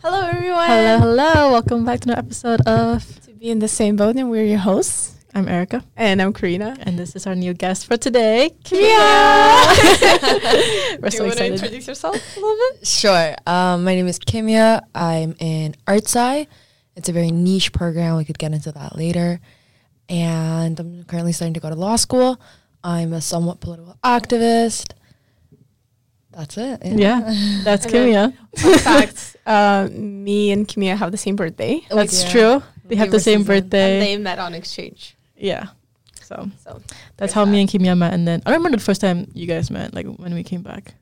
Hello, everyone. Hello, hello. Welcome back to another episode of To Be in the Same Boat, and we're your hosts. I'm Erica. And I'm Karina. And this is our new guest for today, Kimia. We're so excited. Do you want to introduce yourself a little bit? Sure. My name is Kimia. I'm in Artsci. It's a very niche program. We could get into that later. And I'm currently starting to go to law school. I'm a somewhat political activist. That's it. Yeah, that's Kimia. Fun fact, me and Kimia have the same birthday. That's true. They have the same birthday. And they met on exchange. Yeah. So that's how me and Kimia met. And then I remember the first time you guys met, like when we came back.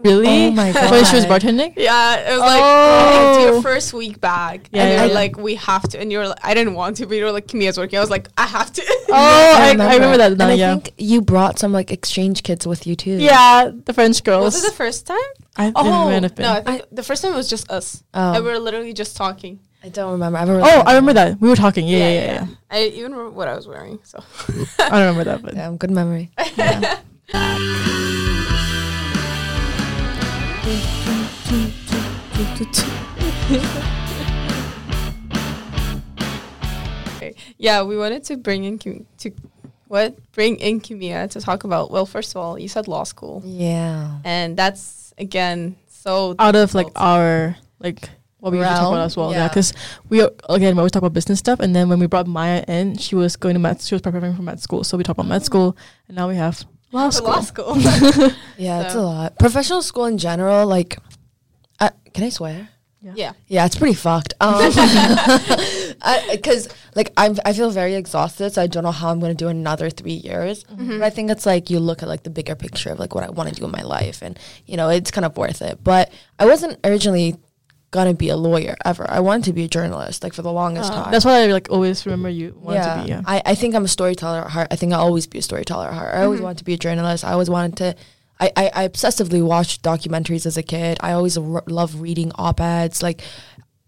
Really? Oh my god. When she was bartending? Yeah. It was like it's your first week back. Yeah, and you were like, we have to. And you were like, I didn't want to, but you were like, Kimia's working. I was like, I have to. I remember that now, I think you brought some like exchange kids with you too. Yeah, the French girls. Was it the first time? I think the first time was just us. Oh. And we were literally just talking. I don't remember. I remember that. We were talking. Yeah. I even remember what I was wearing. So I don't remember that, but yeah, good memory. Yeah. Yeah, we wanted to bring in Kimia to talk about. Well, first of all, you said law school. Yeah, and that's again so out of like our like what we usually talk about as well. Yeah, because we always talk about business stuff, and then when we brought Maya in, she was going to med. She was preparing for med school, so we talked about med school, and now we have law school. Yeah, so. It's a lot. Professional school in general, like, can I swear? Yeah, it's pretty fucked. Because like I feel very exhausted, so I don't know how I'm gonna do another 3 years. Mm-hmm. But I think it's like you look at like the bigger picture of like what I want to do in my life, and you know it's kind of worth it. But I wasn't originally gonna be a lawyer ever. I wanted to be a journalist like for the longest time. That's why I like always remember you wanted to be. Yeah, I think I'm a storyteller at heart. I think I'll always be a storyteller at heart. I always wanted to be a journalist. I always wanted to. I obsessively watched documentaries as a kid. I always love reading op-eds. Like,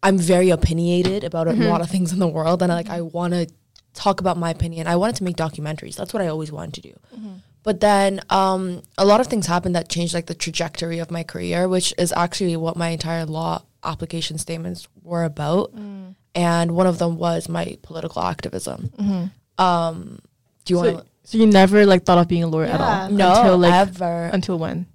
I'm very opinionated about a lot of things in the world, and I want to talk about my opinion. I wanted to make documentaries. That's what I always wanted to do. Mm-hmm. But then a lot of things happened that changed like the trajectory of my career, which is actually what my entire law application statements were about. Mm. And one of them was my political activism. Mm-hmm. Do you want to... So you never like thought of being a lawyer at all? No, until, ever. Until when?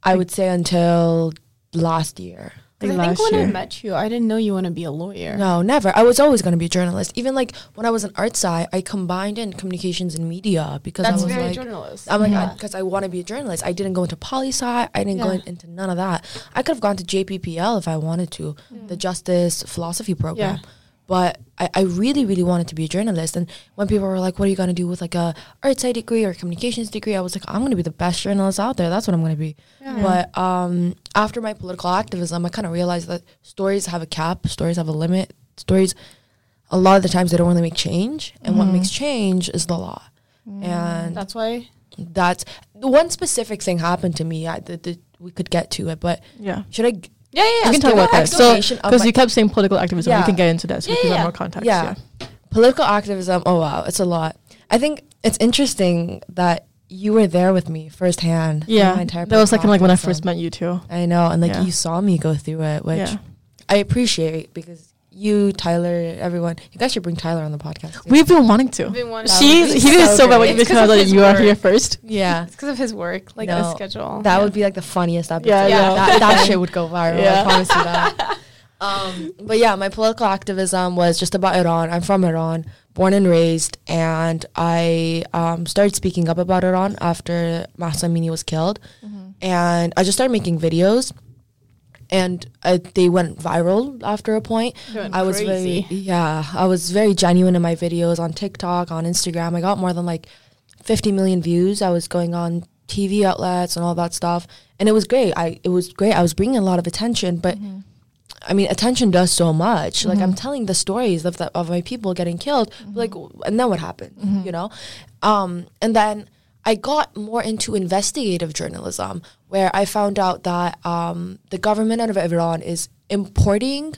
I would say until last year. I think when I met you, I didn't know you want to be a lawyer. No, never. I was always going to be a journalist. Even like when I was in Artsci, I combined in communications and media because journalist. I'm like, because I want to be a journalist. I didn't go into poli-sci. I didn't go into none of that. I could have gone to JPPL if I wanted to, the Justice Philosophy program. Yeah. But I really, really wanted to be a journalist. And when people were like, what are you going to do with like a Artsci degree or a communications degree? I was like, I'm going to be the best journalist out there. That's what I'm going to be. Yeah. But after my political activism, I kind of realized that stories have a cap. Stories have a limit. Stories, a lot of the times, they don't really make change. And what makes change is the law. Mm. And that's why? That's one specific thing happened to me. We could get to it. But should I... Yeah, we can talk about that. So, because you kept saying political activism, we can get into that so we can have more context. Yeah, political activism. Oh wow, it's a lot. I think it's interesting that you were there with me firsthand. Yeah, my entire that was like when I first met you too. I know, and like you saw me go through it, which I appreciate because you, Tyler, everyone, you guys should bring Tyler on the podcast. Too. We've been wanting to. He did so bad when you told that you are here first. Yeah, it's because of his work, like the schedule. That would be like the funniest episode. Yeah. That shit would go viral. Yeah. I promise you that. But yeah, my political activism was just about Iran. I'm from Iran, born and raised, and I started speaking up about Iran after Mahsa Amini was killed, and I just started making videos. And they went viral after a point. I was very genuine in my videos on TikTok, on Instagram. I got more than like 50 million views. I was going on TV outlets and all that stuff. And it was great. I was bringing a lot of attention. But, I mean, attention does so much. Like, I'm telling the stories of my people getting killed. Like, and then what happened, you know? And then I got more into investigative journalism, where I found out that the government of Iran is importing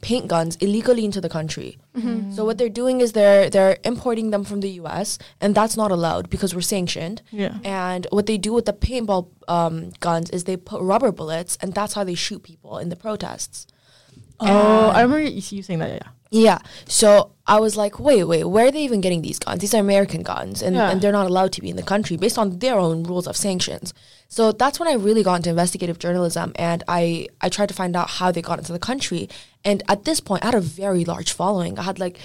paint guns illegally into the country. Mm-hmm. So what they're doing is they're importing them from the US, and that's not allowed because we're sanctioned. Yeah. And what they do with the paintball guns is they put rubber bullets, and that's how they shoot people in the protests. Oh, I remember you saying that, yeah. Yeah. So I was like, wait, where are they even getting these guns? These are American guns, and they're not allowed to be in the country based on their own rules of sanctions. So that's when I really got into investigative journalism, and I tried to find out how they got into the country. And at this point, I had a very large following. I had like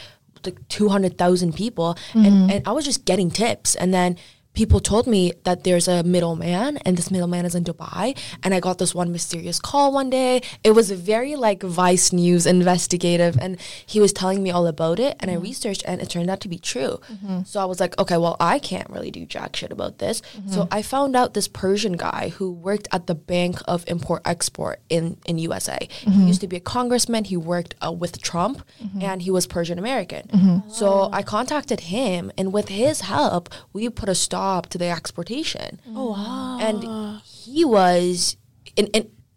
200,000 people, mm-hmm. and I was just getting tips. And then people told me that there's a middleman, and this middleman is in Dubai. And I got this one mysterious call one day. It was very like Vice News investigative, and he was telling me all about it. And mm-hmm. I researched, and it turned out to be true. Mm-hmm. So I was like, okay, well, I can't really do jack shit about this. Mm-hmm. So I found out this Persian guy who worked at the Bank of Import Export in USA. Mm-hmm. He used to be a congressman. He worked with Trump, mm-hmm. and he was Persian American. Mm-hmm. So I contacted him, and with his help, we put a stop to the exportation. Oh, wow. And he was, and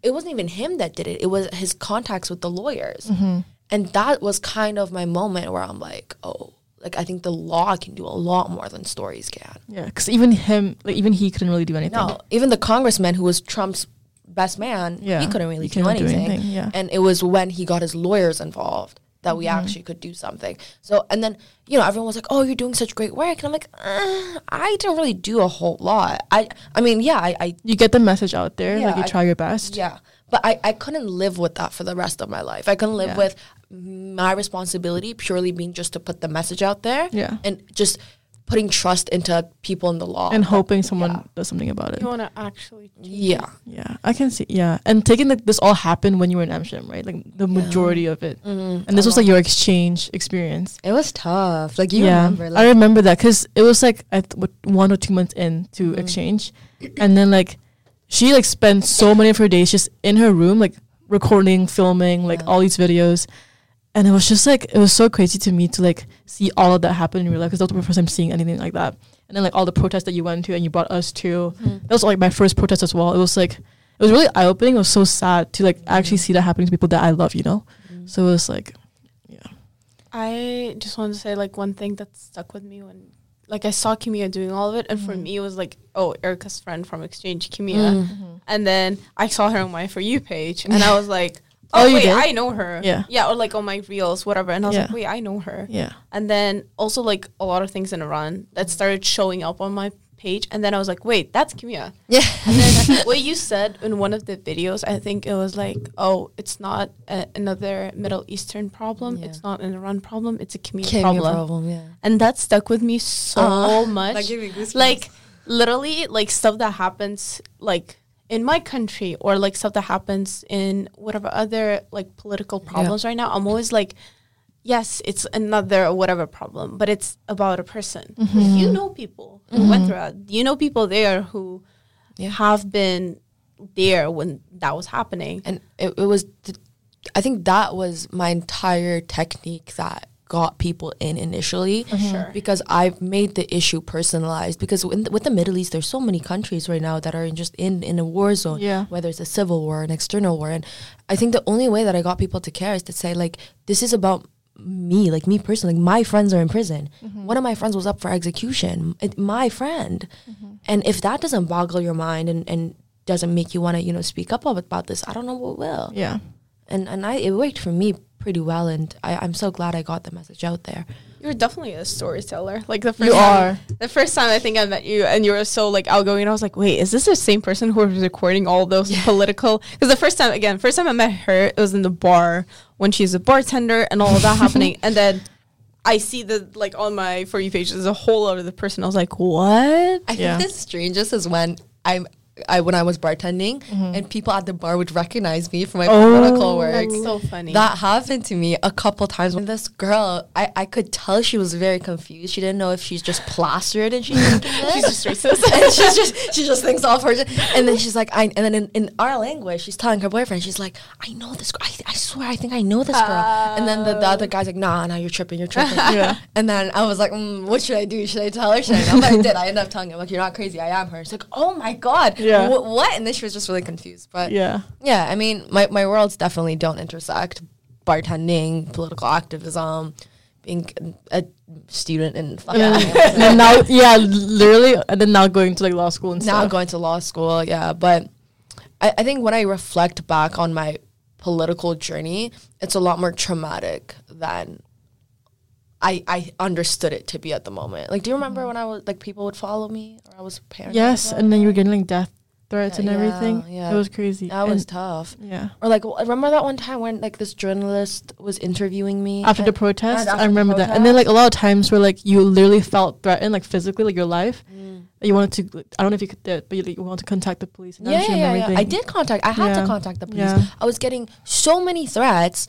it wasn't even him that did it. It was his contacts with the lawyers. Mm-hmm. And that was kind of my moment where I'm like, oh, like I think the law can do a lot more than stories can. Yeah, because even he couldn't really do anything. No, even the congressman who was Trump's best man, he couldn't really do anything. Yeah. And it was when he got his lawyers involved that we mm-hmm. actually could do something. So, and then, you know, everyone was like, oh, you're doing such great work. And I'm like, I didn't really do a whole lot. I mean, you get the message out there, you try your best. Yeah, but I couldn't live with that for the rest of my life. I couldn't live with my responsibility purely being just to put the message out there and just putting trust into people in the law. And hoping someone does something about it. You want to actually change. Yeah. Yeah, I can see. Yeah. And taking that this all happened when you were in Amsterdam, right? Like the majority of it. Mm-hmm. And this was like your exchange experience. It was tough. Like you remember. Like, I remember that because it was like at 1 or 2 months into exchange. And then like she like spent so many of her days just in her room, like recording, filming, like all these videos. And it was just like, it was so crazy to me to like see all of that happen in real life because that was the first time seeing anything like that. And then like all the protests that you went to and you brought us to, that was like my first protest as well. It was like, it was really eye-opening. It was so sad to like actually see that happening to people that I love, you know? So it was like, I just wanted to say like one thing that stuck with me when like I saw Kimia doing all of it. And for me, it was like, oh, Erica's friend from exchange, Kimia. Mm-hmm. And then I saw her on my For You page and I was like, oh, wait, I know her. Yeah. Yeah, or like on my reels, whatever. And I was like, wait, I know her. Yeah. And then also like a lot of things in Iran that started showing up on my page. And then I was like, wait, that's Kimia. Yeah. And then what you said in one of the videos, I think it was like, oh, it's not another Middle Eastern problem. Yeah. It's not an Iran problem. It's a Kimia problem. Yeah. And that stuck with me so much. That gave me goosebumps. Like literally like stuff that happens like in my country or like stuff that happens in whatever other like political problems right now, I'm always like, yes, it's another or whatever problem, but it's about a person. Mm-hmm. You know people who went through that. You know people there who have been there when that was happening. And it was, I think that was my entire technique that got people in initially because I've made the issue personalized because with the Middle East, there's so many countries right now that are just in a war zone, whether it's a civil war, an external war. And I think the only way that I got people to care is to say like, this is about me, like me personally, like my friends are in prison. One of my friends was up for execution, my friend. And if that doesn't boggle your mind and doesn't make you want to, you know, speak up about this, I don't know what will. Yeah. And it worked for me pretty well, and I'm so glad I got the message out there. You're definitely a storyteller. Like the first time I think I met you, and you were so like outgoing. And I was like, wait, is this the same person who was recording all those political? Because the first time I met her, it was in the bar when she's a bartender and all of that happening, and then I see the like on my For You page, there's a whole other person. I was like, what? I think the strangest is when when I was bartending and people at the bar would recognize me for my political work. That's so funny. That happened to me a couple times. And this girl, I could tell she was very confused. She didn't know if she's just plastered and she's thinking this. She's just racist. And she just thinks all for her. And then she's like, and then in our language, she's telling her boyfriend, she's like, I know this girl. I swear, I think I know this girl. And then the other guy's like, nah, you're tripping. Yeah. And then I was like, what should I do? Should I tell her? Should I not? But I did. I ended up telling him, like, you're not crazy. I am her. It's like, oh my God. Yeah. What? And then she was just really confused. But I mean, my worlds definitely don't intersect. bartending, political activism, being a student in fucking and then now, yeah, literally, and then now going to like law school and now stuff. Now going to law school, yeah. But I think when I reflect back on my political journey, it's a lot more traumatic than I understood it to be at the moment. Like, do you remember when I was like people would follow me or I was paranoid? Yes, and then you were getting like death threats and everything. Yeah, it was crazy. That was tough. Yeah. Or like, I remember that one time when like this journalist was interviewing me after the protest. I remember that. And then like a lot of times where like you literally felt threatened, like physically, like your life. You wanted to. I don't know if you could do it, but you wanted to contact the police. And I did contact. I had to contact the police. Yeah. I was getting so many threats.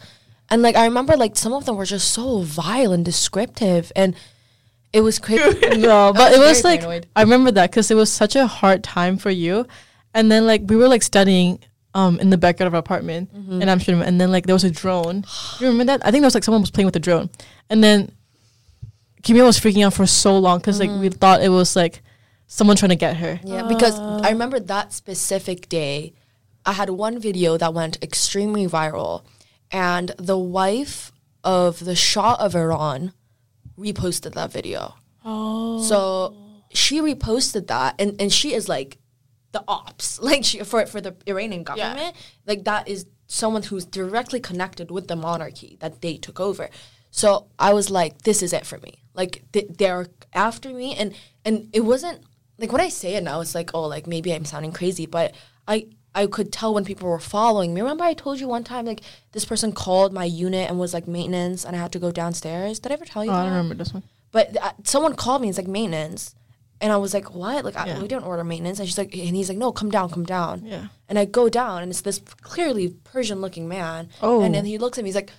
And, like, I remember, like, some of them were just so vile and descriptive. And it was crazy. No, but it was, like, paranoid. I remember that because it was such a hard time for you. And then, like, we were, like, studying in the backyard of our apartment in Amsterdam. And then, like, there was a drone. Do you remember that? I think there was, like, someone was playing with a drone. And then Kimia was freaking out for so long because, like, we thought it was, like, someone trying to get her. Yeah, because I remember that specific day, I had one video that went extremely viral. And the wife of the Shah of Iran reposted that video. Oh. So she reposted that. And she is like the ops. Like she, for the Iranian government, like that is someone who's directly connected with the monarchy that they took over. So I was like, this is it for me. Like they're after me. And it wasn't, like when I say it now, it's like, oh, like maybe I'm sounding crazy. But I could tell when people were following me. Remember I told you one time, like, this person called my unit and was, like, maintenance, and I had to go downstairs? Did I ever tell you that? I don't remember this one. But someone called me. It's like, maintenance. And I was like, what? Like, yeah. We didn't order maintenance. And she's like, and he's like, no, come down, come down. Yeah. And I go down, and it's this clearly Persian-looking man. Oh. And then he looks at me. He's like,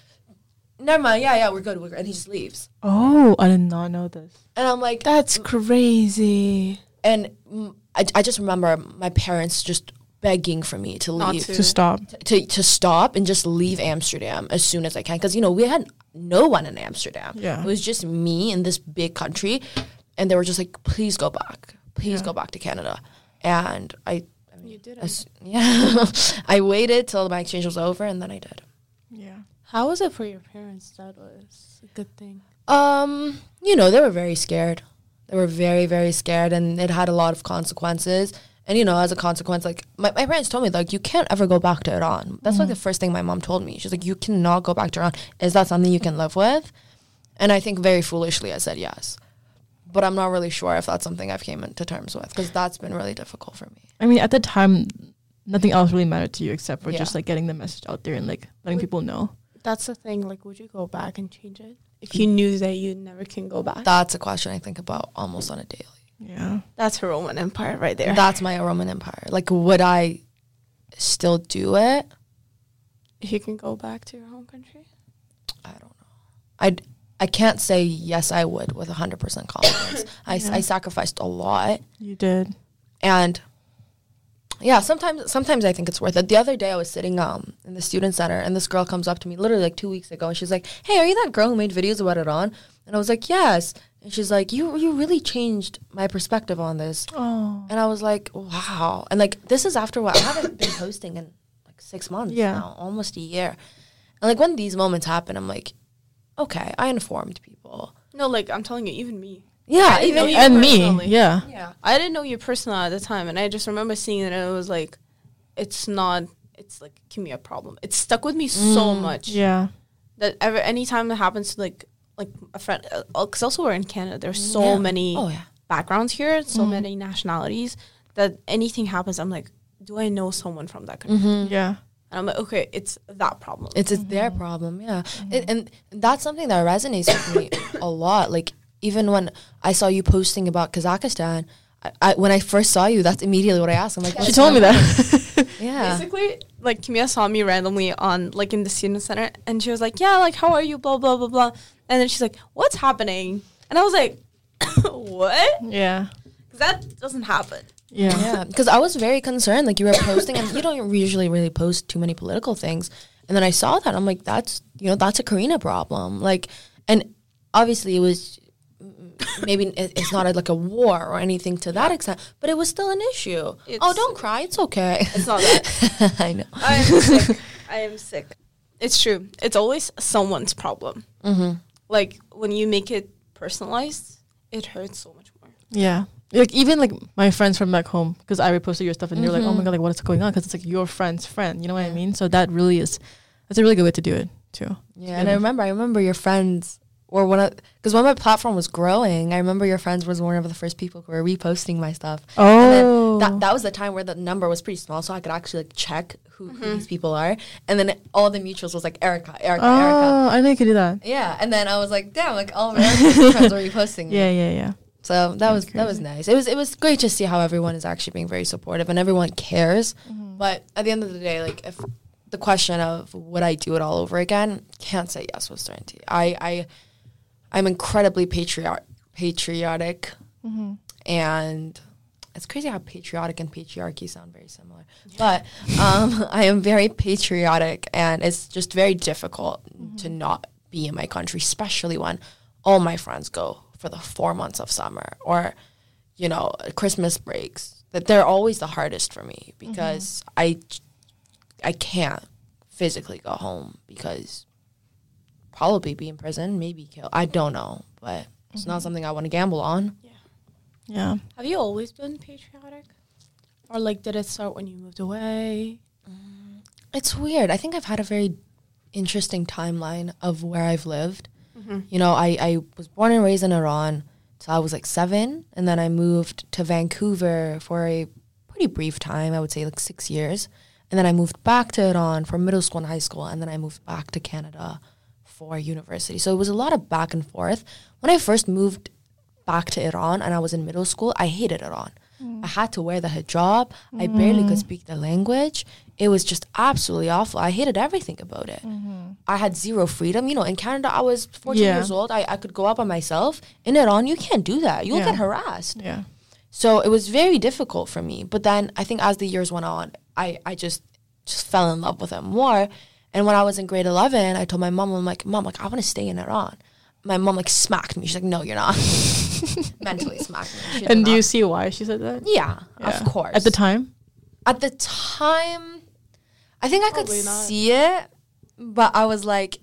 never mind. Yeah, we're good. And he just leaves. Oh, I did not know this. And I'm like. That's crazy. And I just remember my parents just begging for me to leave, to stop, to stop and just leave Amsterdam as soon as I can, because you know we had no one in Amsterdam. Yeah, it was just me in this big country, and they were just like, please go back, please go back to Canada. And I mean, you didn't. I waited till my exchange was over, and then I did. Yeah. How was it for your parents? That was a good thing. You know, they were very scared. They were very, very scared, and it had a lot of consequences. And, you know, as a consequence, like, my parents told me, like, you can't ever go back to Iran. That's, like, the first thing my mom told me. She's like, you cannot go back to Iran. Is that something you can live with? And I think very foolishly I said yes. But I'm not really sure if that's something I've came into terms with, because that's been really difficult for me. I mean, at the time, nothing else really mattered to you except for just, like, getting the message out there and, like, letting people know. That's the thing. Like, would you go back and change it if you knew that you never can go back? That's a question I think about almost on a daily. Yeah, that's her Roman Empire right there. That's my Roman Empire. Like, would I still do it if you can go back to your home country? I don't know. I can't say yes I would with 100% confidence. I sacrificed a lot. You did. And yeah, sometimes I think it's worth it. The other day I was sitting in the student center, and this girl comes up to me literally like 2 weeks ago, and she's like, hey, are you that girl who made videos about Iran? And I was like, yes. And she's like, you really changed my perspective on this. Oh. And I was like, wow. And, like, this is after what? I haven't been posting in, like, 6 months now, almost a year. And, like, when these moments happen, I'm like, okay, I informed people. No, like, I'm telling you, even me. Yeah, even you and personally. Me. Yeah. Yeah. I didn't know you personally at the time, and I just remember seeing it, and it was like, it's not, it's, like, give me a problem. It stuck with me so much. Yeah. That any time that happens to, like a friend, because also we're in Canada, there's so many backgrounds here, so many nationalities, that anything happens, I'm like, do I know someone from that country? Yeah. And I'm like, okay, it's that problem. It's their problem, yeah. And that's something that resonates with me a lot. Like, even when I saw you posting about Kazakhstan, when I first saw you, that's immediately what I asked. I'm like, she told me that. Yeah. Basically, like, Kimia saw me randomly on, like, in the student center, and she was like, yeah, like, how are you, blah, blah, blah, blah. And then she's like, what's happening? And I was like, what? Yeah. Because that doesn't happen. Yeah. Yeah. Because I was very concerned. Like, you were posting, and you don't usually really post too many political things. And then I saw that. I'm like, that's, you know, that's a Karina problem. Like, and obviously it was, maybe it's not like a war or anything to that extent, but it was still an issue. It's don't cry. It's okay. It's not that. I know. I am sick. It's true. It's always someone's problem. Mm-hmm. Like, when you make it personalized, it hurts so much more. Yeah. Like, even, like, my friends from back home, because I reposted your stuff, and they're like, oh, my God, like, what's going on? Because it's, like, your friend's friend. You know what I mean? So that really is, that's a really good way to do it, too. Yeah, and I remember your friends were because when my platform was growing, I remember your friends was one of the first people who were reposting my stuff. Oh. And then that was the time where the number was pretty small, so I could actually, like, check who these people are. And then all the mutuals was like, Erica. I know you could do that. Yeah. And then I was like, damn, like all my friends were reposting. Yeah. So that was nice. It was great to see how everyone is actually being very supportive and everyone cares. Mm-hmm. But at the end of the day, like, if the question of would I do it all over again, can't say yes with certainty. I'm incredibly patriotic. Mm-hmm. And it's crazy how patriotic and patriarchy sound very similar. Yeah. But I am very patriotic, and it's just very difficult to not be in my country, especially when all my friends go for the 4 months of summer or, you know, Christmas breaks. That they're always the hardest for me because I can't physically go home because probably be in prison, maybe killed. I don't know, but it's not something I want to gamble on. Yeah. Yeah. Have you always been patriotic? Or, like, did it start when you moved away? It's weird. I think I've had a very interesting timeline of where I've lived. Mm-hmm. You know, I was born and raised in Iran till I was, like, 7. And then I moved to Vancouver for a pretty brief time, I would say, like, 6 years. And then I moved back to Iran for middle school and high school. And then I moved back to Canada for university. So it was a lot of back and forth. When I first moved back to Iran and I was in middle school, I hated Iran. I had to wear the hijab. I barely could speak the language. It was just absolutely awful. I hated everything about it. I had zero freedom. You know, in Canada, I was 14 years old. I could go out by myself. In Iran, you can't do that. You'll get harassed. Yeah. So it was very difficult for me. But then I think as the years went on, I just fell in love with it more. And when I was in grade 11, I told my mom, I'm like, Mom, like, I want to stay in Iran. My mom, like, smacked me. She's like, no, you're not. Mentally smacked me. And do you see why she said that? Yeah, of course. At the time? At the time, I think I probably could see it, but I was like,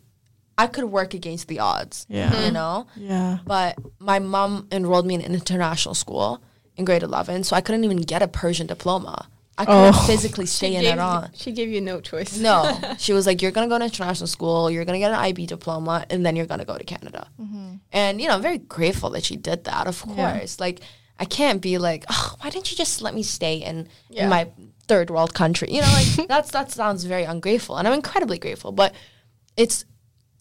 I could work against the odds, you know? Yeah. But my mom enrolled me in an international school in grade 11, so I couldn't even get a Persian diploma. I couldn't physically stay in Iran. She gave you no choice. No. She was like, you're going to go to international school, you're going to get an IB diploma, and then you're going to go to Canada. Mm-hmm. And, you know, I'm very grateful that she did that, of course. Like, I can't be like, oh, why didn't you just let me stay in my third world country? You know, like, that sounds very ungrateful. And I'm incredibly grateful. But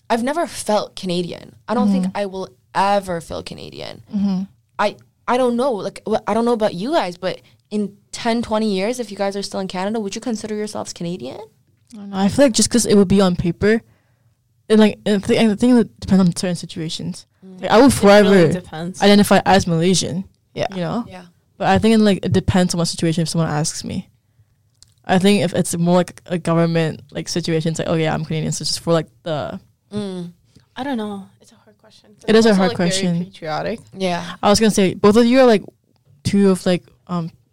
I've never felt Canadian. I don't think I will ever feel Canadian. Mm-hmm. I don't know. Like, I don't know about you guys, but in 10, 20 years, if you guys are still in Canada, would you consider yourselves Canadian? I don't know. I feel like just because it would be on paper, and like, and the thing would depend on certain situations. Like, I would forever identify as Malaysian. Yeah, you know. Yeah. But I think it depends on what situation. If someone asks me, I think if it's more like a government like situation, it's like, oh yeah, I'm Canadian. So it's just for like the. I don't know. It's a hard question. It is a hard question. Very patriotic. Yeah. I was gonna say both of you are like two of like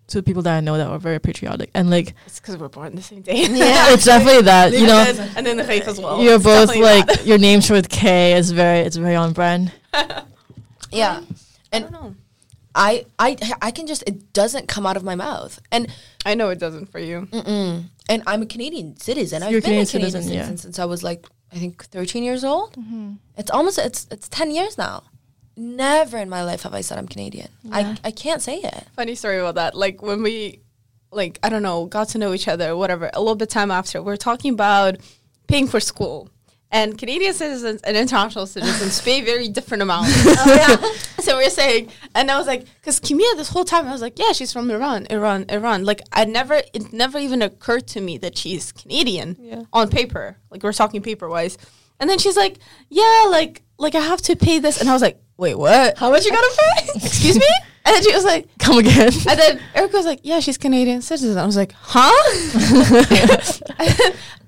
two people that I know that are very patriotic, and like it's because we're born the same day. Yeah, it's definitely that. You know, and then the faith as well. You're both like that. Your names with K is very on brand. Yeah, and I don't know. I can just, it doesn't come out of my mouth, and I know it doesn't for you. Mm-mm. And I'm a Canadian citizen. So I've been a Canadian citizen since I was like, I think 13 years old. Mm-hmm. It's 10 years now. Never in my life have I said I'm Canadian. Yeah. I can't say it. Funny story about that. Like, when we, like, I don't know, got to know each other, whatever, a little bit time after, we're talking about paying for school. And Canadian citizens and international citizens pay very different amounts. So we're saying, and I was like, because Kimia this whole time, I was like, yeah, she's from Iran. Like, it never even occurred to me that she's Canadian on paper. Like, we're talking paper-wise. And then she's like, yeah, like I have to pay this. And I was like, wait, what? How much you gotta pay? Excuse me? And then she was like, come again. And then Erica was like, yeah, she's Canadian citizen. I was like, huh?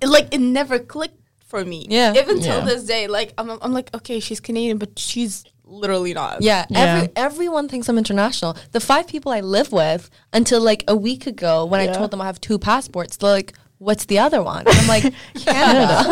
And, like, it never clicked. For me, even till this day, like I'm like, okay, she's Canadian, but she's literally not. Everyone thinks I'm international. The 5 people I live with until like a week ago, when I told them I have 2 passports, they're like, what's the other one? And I'm like, Canada.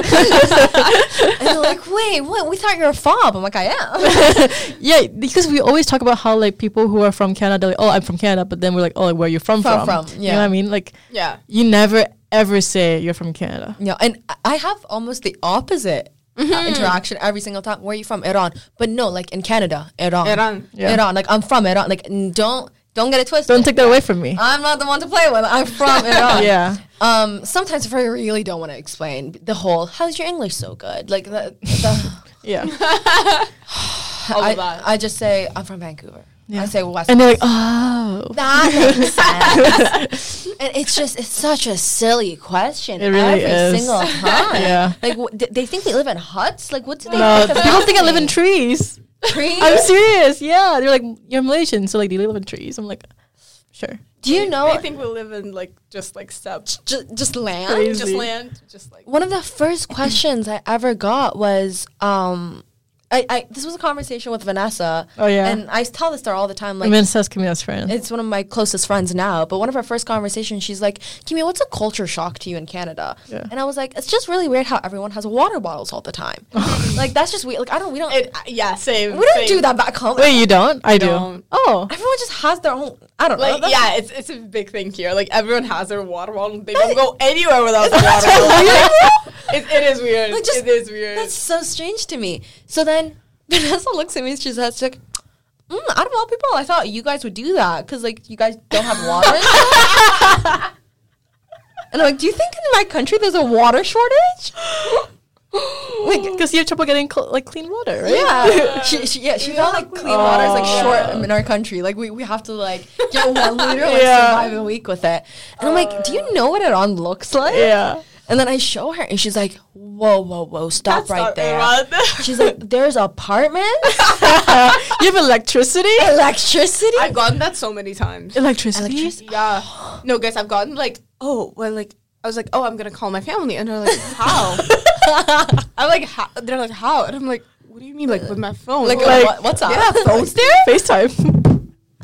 And they're like, wait, what? We thought you were a fob. I'm like, I am. Yeah, because we always talk about how like people who are from Canada, like, oh, I'm from Canada, but then we're like, oh, like, where are you from? Yeah. You know what I mean? Like, yeah, you never ever say you're from Canada. Yeah, and I have almost the opposite interaction every single time. Where are you from? Iran. But no, like in Canada, Iran. Yeah. Iran. Like, I'm from Iran. Like, don't get it twisted. Don't take that away from me. I'm not the one to play with. I'm from Iran. Yeah. Sometimes if I really don't want to explain the whole, how's your English so good? Like the yeah. I just say, I'm from Vancouver. Yeah. I say West. And they're like, oh. That makes sense. And it's such a silly question. It really every single time. Yeah. Like, they think we live in huts? Like, what do they think? People think I live in trees. Trees? I'm serious. Yeah, they're like, you're Malaysian, so like they live in trees. I'm like, sure. Do you know? I think we live in like just steppe, just land, crazy. Just land, just like. One of the first questions I ever got was, this was a conversation with Vanessa. Oh yeah, and I tell this to her all the time. Like, Vanessa's Kimia's friend. It's one of my closest friends now. But one of our first conversations, she's like, Kimia, what's a culture shock to you in Canada? Yeah. And I was like, it's just really weird how everyone has water bottles all the time. Like, that's just weird. Like, we don't. Same. We don't do that back home. Wait, you don't? I don't. Oh, everyone just has their own. I don't know. Yeah, it's a big thing here. Like, everyone has their water bottle. They don't go anywhere without the water bottle. It is weird. Like, it is weird. That's so strange to me. So then. Vanessa looks at me and she's like, out of all people, I thought you guys would do that because, like, you guys don't have water. And I'm like, do you think in my country there's a water shortage? Like, because you have trouble getting clean water, right? Yeah. She thought, like, clean water is, like, short in our country. Like, we have to, like, get 1 liter and, like, survive a week with it. And I'm like, do you know what Iran looks like? Yeah. And then I show her, and she's like, whoa, stop. That's right there. She's like, there's apartments? You have electricity? Electricity? I've gotten that so many times. Electricity? Yeah. No, guys, I've gotten, like, I was like, oh, I'm going to call my family. And they're like, how? I'm like, how? They're like, how? And I'm like, what do you mean, like, with my phone? Like what's up? Yeah, phone's there? FaceTime.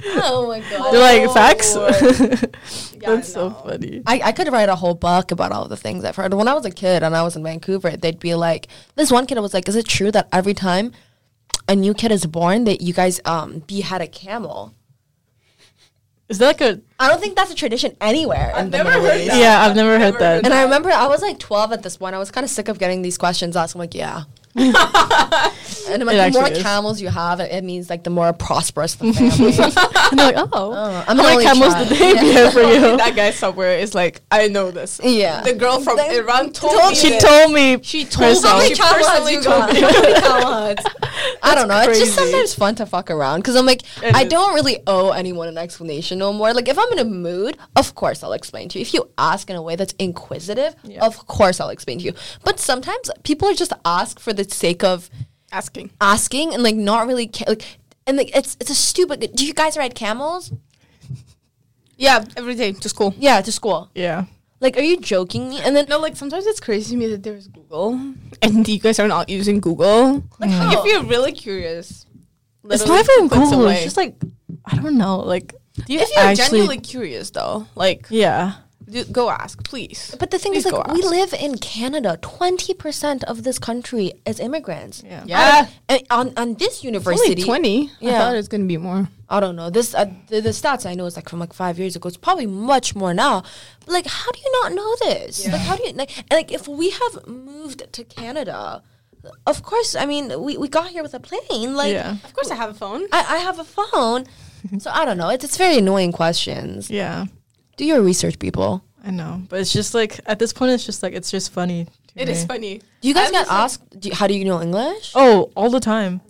Oh my god. They're like, facts? Yeah, that's so funny. I could write a whole book about all the things I've heard. When I was a kid and I was in Vancouver, they'd be like, this one kid was like, is it true that every time a new kid is born that you guys behead a camel? Is that like a... I don't think that's a tradition anywhere. I've never heard that. Yeah, I've never heard that. And I remember I was like 12 at this point. I was kind of sick of getting these questions asked. I'm like, yeah. And I'm like, the more camels you have, it means like the more prosperous the family. And they're like, oh, how many camels did they have for you? That guy somewhere is like, I know this. Yeah, the girl from Iran told me. She told me. She personally told me. I don't know. It's just sometimes fun to fuck around because I'm like, I don't really owe anyone an explanation no more. Like, if I'm in a mood, of course I'll explain to you. If you ask in a way that's inquisitive, of course I'll explain to you. But sometimes people are just ask for the sake of asking and like not really it's a stupid, do you guys ride camels? Yeah, every day to school. Yeah, like, are you joking me? And then no, like, sometimes it's crazy to me that there's Google and you guys are not using Google. Like, if you're really curious, it's not even Google away. It's just like, I don't know, like, if you're genuinely curious though, like, yeah, go ask, please. But the thing is, like, we live in Canada. 20% of this country is immigrants. Yeah. On this university. It's only 20. Yeah. I thought it was going to be more. I don't know. This the stats I know is like from like 5 years ago. It's probably much more now. But like, how do you not know this? Yeah. Like, how do you like if we have moved to Canada? Of course, I mean, we got here with a plane. Like, yeah. Of course, I have a phone. I have a phone. So I don't know. It's very annoying questions. Yeah. Do your research, people. I know. But it's just like, at this point, it's just like, it's just funny. It is funny. Do you guys get asked, how do you know English? Oh, all the time.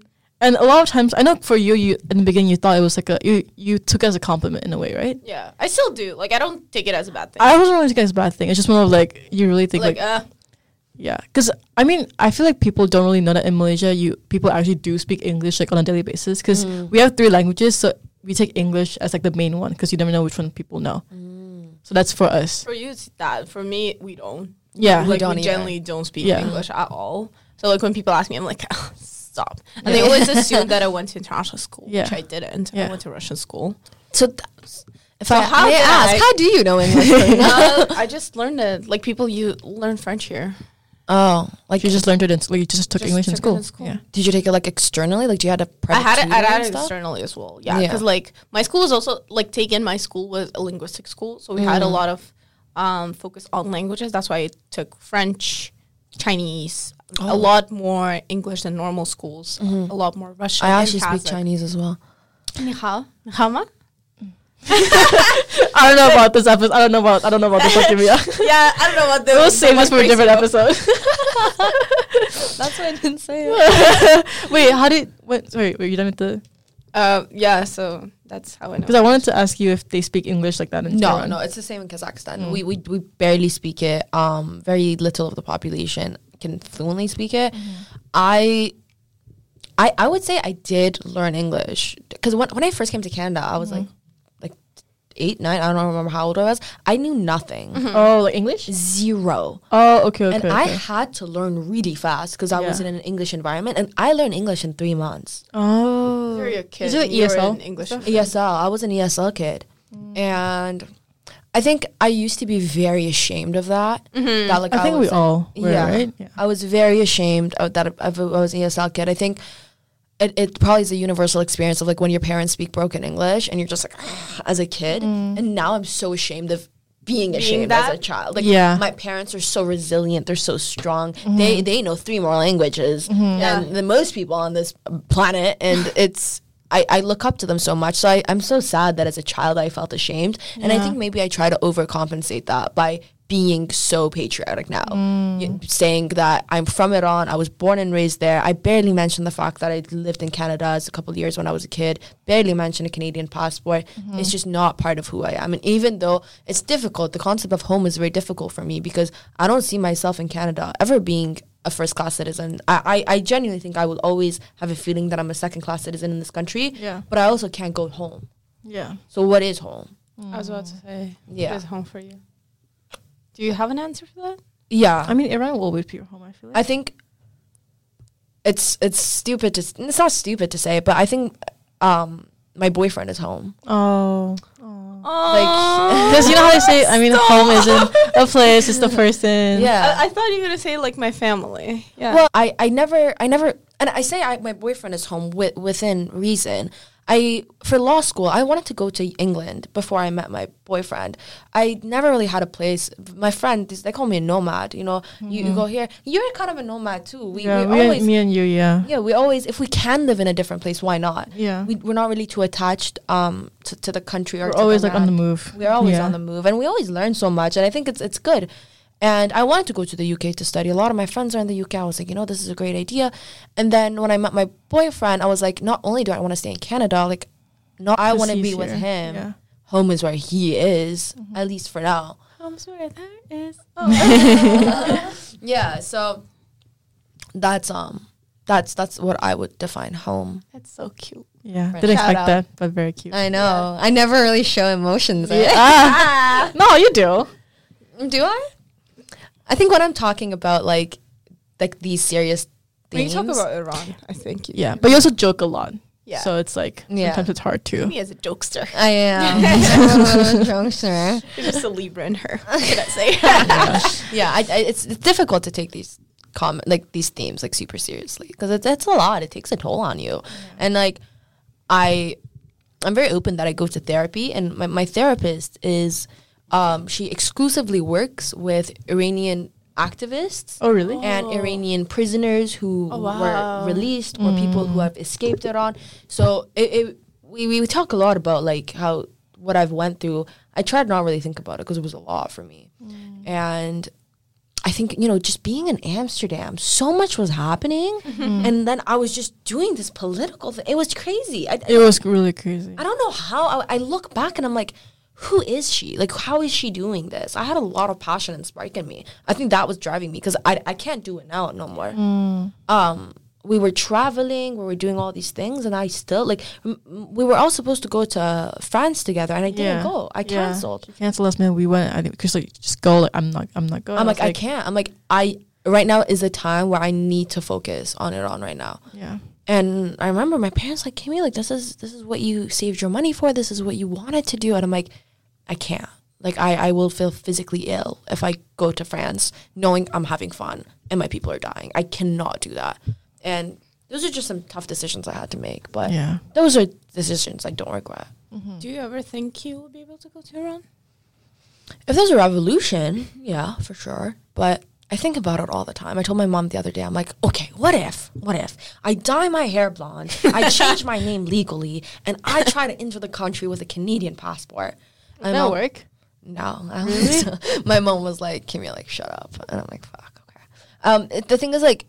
And a lot of times, I know for you in the beginning, you thought it was like you took it as a compliment in a way, right? Yeah. I still do. Like, I don't take it as a bad thing. I wasn't really take it as a bad thing. It's just more of like, you really think like. Yeah. Because, I mean, I feel like people don't really know that in Malaysia, people actually do speak English like on a daily basis. Because we have 3 languages, so we take English as like the main one because you never know which one people know. So that's for us. For you, it's that. For me, we don't. Yeah, like, we generally don't speak English at all. So like when people ask me, I'm like, stop. And they always assume that I went to international school, which I didn't. I went to Russian school. So How do you know English? I just learned it. Like, people, you learn French here. Oh, like you just learned it, like you just took English in school. Yeah. Did you take it like externally? Like, do you had a private? I had it externally as well. Yeah, because like my school was also like taken. My school was a linguistic school, so we had a lot of focus on languages. That's why I took French, Chinese, a lot more English than normal schools. Mm-hmm. A lot more Russian. I actually speak Chinese as well. Ni hao, hama. I don't know about this episode. Yeah, I don't know about this. We'll save this for a different episode. That's why I didn't say it. Sorry, were you done with the? Yeah, so that's how I know. Because I wanted to ask you if they speak English like that in Iran. No, it's the same in Kazakhstan. Mm. We barely speak it. Very little of the population can fluently speak it. Mm-hmm. I would say I did learn English because when I first came to Canada, I was like 8, 9. I don't remember how old I was. I knew nothing. Mm-hmm. Oh, like English? Zero. Oh, okay. And I had to learn really fast because I was in an English environment, and I learned English in 3 months. Oh, you're a kid. Is it ESL? An English ESL. I was an ESL kid, and I think I used to be very ashamed of that. Mm-hmm. That like I think we all were, right? Yeah. I was very ashamed of that. I was an ESL kid. I think. It probably is a universal experience of like when your parents speak broken English and you're just like as a kid, and now I'm so ashamed of being ashamed as a child. Like my parents are so resilient, they're so strong. Mm-hmm. They know 3 more languages than most people on this planet, and it's I look up to them so much. So I'm so sad that as a child I felt ashamed, and I think maybe I try to overcompensate that by being so patriotic now, saying that I'm from Iran, I was born and raised there. I barely mentioned the fact that I lived in Canada as a couple of years when I was a kid, barely mentioned a Canadian passport. Mm-hmm. It's just not part of who I am. And even though it's difficult, the concept of home is very difficult for me because I don't see myself in Canada ever being a first-class citizen. I genuinely think I will always have a feeling that I'm a second-class citizen in this country, but I also can't go home. Yeah. So what is home? Mm. I was about to say, what is home for you? Do you have an answer for that? Yeah. I mean, Iran will always be your home, I feel like. I think it's stupid it's not stupid to say, but I think my boyfriend is home. Oh. Like, because you know how they say, I mean, home isn't a place, it's the person. Yeah. I thought you were going to say, like, my family. Yeah. Well, I never, and I say my boyfriend is home within reason. For law school, I wanted to go to England before I met my boyfriend. I never really had a place. My friend, they call me a nomad, you know. Mm-hmm. You go here. You're kind of a nomad, too. We always... Me and you, yeah. Yeah, we always... If we can live in a different place, why not? Yeah. We're not really too attached to the country. We're always, like, on the move. We're always on the move. And we always learn so much. And I think it's good. And I wanted to go to the UK to study. A lot of my friends are in the UK. I was like, you know, this is a great idea. And then when I met my boyfriend, I was like, not only do I want to stay in Canada, like, I want to be with him. Yeah. Home is where he is, at least for now. Home's where there is. Oh. Yeah, so that's what I would define home. That's so cute. Yeah, didn't expect that, but very cute. I know. Yeah. I never really show emotions. Yeah. No, you do. Do I? I think when I'm talking about like these serious things. When you talk about Iran, I think. Yeah, but you also joke a lot. Yeah. So it's like, sometimes it's hard to. Me as a jokester. I am. I'm a jokester. There's a Libra in her, what can I say? Yeah, it's difficult to take these these themes like super seriously because it's a lot. It takes a toll on you. Yeah. And like, I'm very open that I go to therapy, and my therapist is... she exclusively works with Iranian activists. Oh, really? And Iranian prisoners who were released or people who have escaped Iran. So we talk a lot about like how what I've went through. I tried not really think about it because it was a lot for me. Mm. And I think, you know, just being in Amsterdam, so much was happening. Mm-hmm. And then I was just doing this political thing. It was crazy. It was really crazy. I don't know how. I look back and I'm like, who is she? Like, how is she doing this? I had a lot of passion and spark in me. I think that was driving me because I can't do it now no more. Mm. We were traveling, we were doing all these things, and I still, like, we were all supposed to go to France together, and I didn't go. I canceled. She canceled last minute. We went. I because like just go. Like, I'm not going. I'm like, I can't. I'm like, I right now is a time where I need to focus on Iran right now. Yeah. And I remember my parents like, Kimia, like, this is what you saved your money for. This is what you wanted to do, and I'm like. I can't. Like, I will feel physically ill if I go to France knowing I'm having fun and my people are dying. I cannot do that. And those are just some tough decisions I had to make. But yeah, those are decisions I don't regret. Mm-hmm. Do you ever think you will be able to go to Iran? If there's a revolution, yeah, for sure. But I think about it all the time. I told my mom the other day, I'm like, okay, what if I dye my hair blonde, I change my name legally, and I try to enter the country with a Canadian passport? Would that work? No. Really? My mom was like, Kimia, like, shut up. And I'm like, fuck, okay. The thing is, like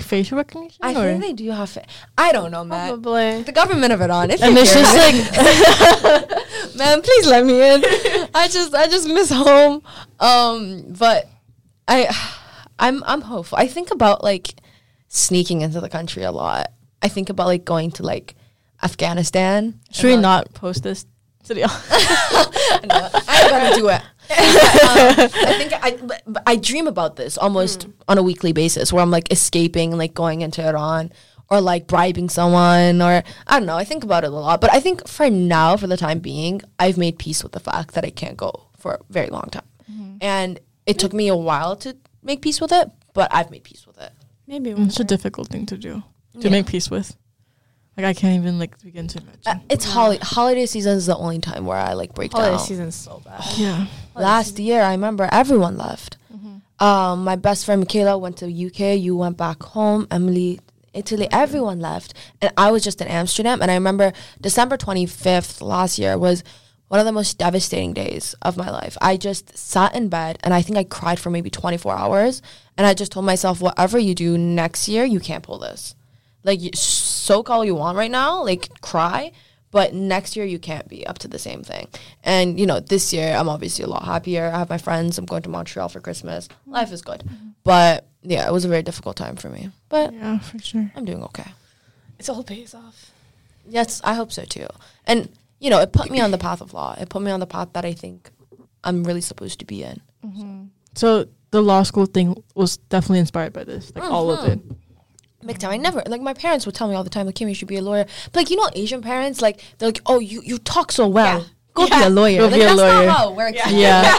facial recognition? I think they do have I don't know, man. Probably. The government of Iran. And it's just like, man, please let me in. I just miss home. But I'm hopeful. I think about like sneaking into the country a lot. I think about like going to like Afghanistan. Should we not post this to the audience? No, I'm gonna do it. I dream about this almost on a weekly basis, where I'm like escaping and like going into Iran, or like bribing someone, or I don't know. I think about it a lot, but I think for now, for the time being, I've made peace with the fact that I can't go for a very long time. Mm-hmm. And it took me a while to make peace with it, but I've made peace with it. Maybe it's a difficult thing to do, to make peace with. Like, I can't even, like, begin to imagine. It's holiday season is the only time where I, like, break down. Holiday season's so bad. Yeah. Last year, I remember everyone left. Mm-hmm. My best friend, Michaela, went to the UK. You went back home. Emily, Italy. Mm-hmm. Everyone left. And I was just in Amsterdam. And I remember December 25th last year was one of the most devastating days of my life. I just sat in bed, and I think I cried for maybe 24 hours. And I just told myself, whatever you do next year, you can't pull this. Like, soak all you want right now, like, cry, but next year you can't be up to the same thing. And, you know, this year I'm obviously a lot happier. I have my friends. I'm going to Montreal for Christmas. Life is good. But, yeah, it was a very difficult time for me. But yeah, for sure. I'm doing okay. It all pays off. Yes, I hope so, too. And, you know, it put me on the path of law. It put me on the path that I think I'm really supposed to be in. Mm-hmm. So the law school thing was definitely inspired by this, like, all of it. Big time. I never, like, my parents would tell me all the time, like, Kimia, you should be a lawyer. But, like, you know, Asian parents, like, they're like, oh, you talk so well. Yeah. Go be a lawyer. Go like, be a lawyer. That's not how it works. Yeah.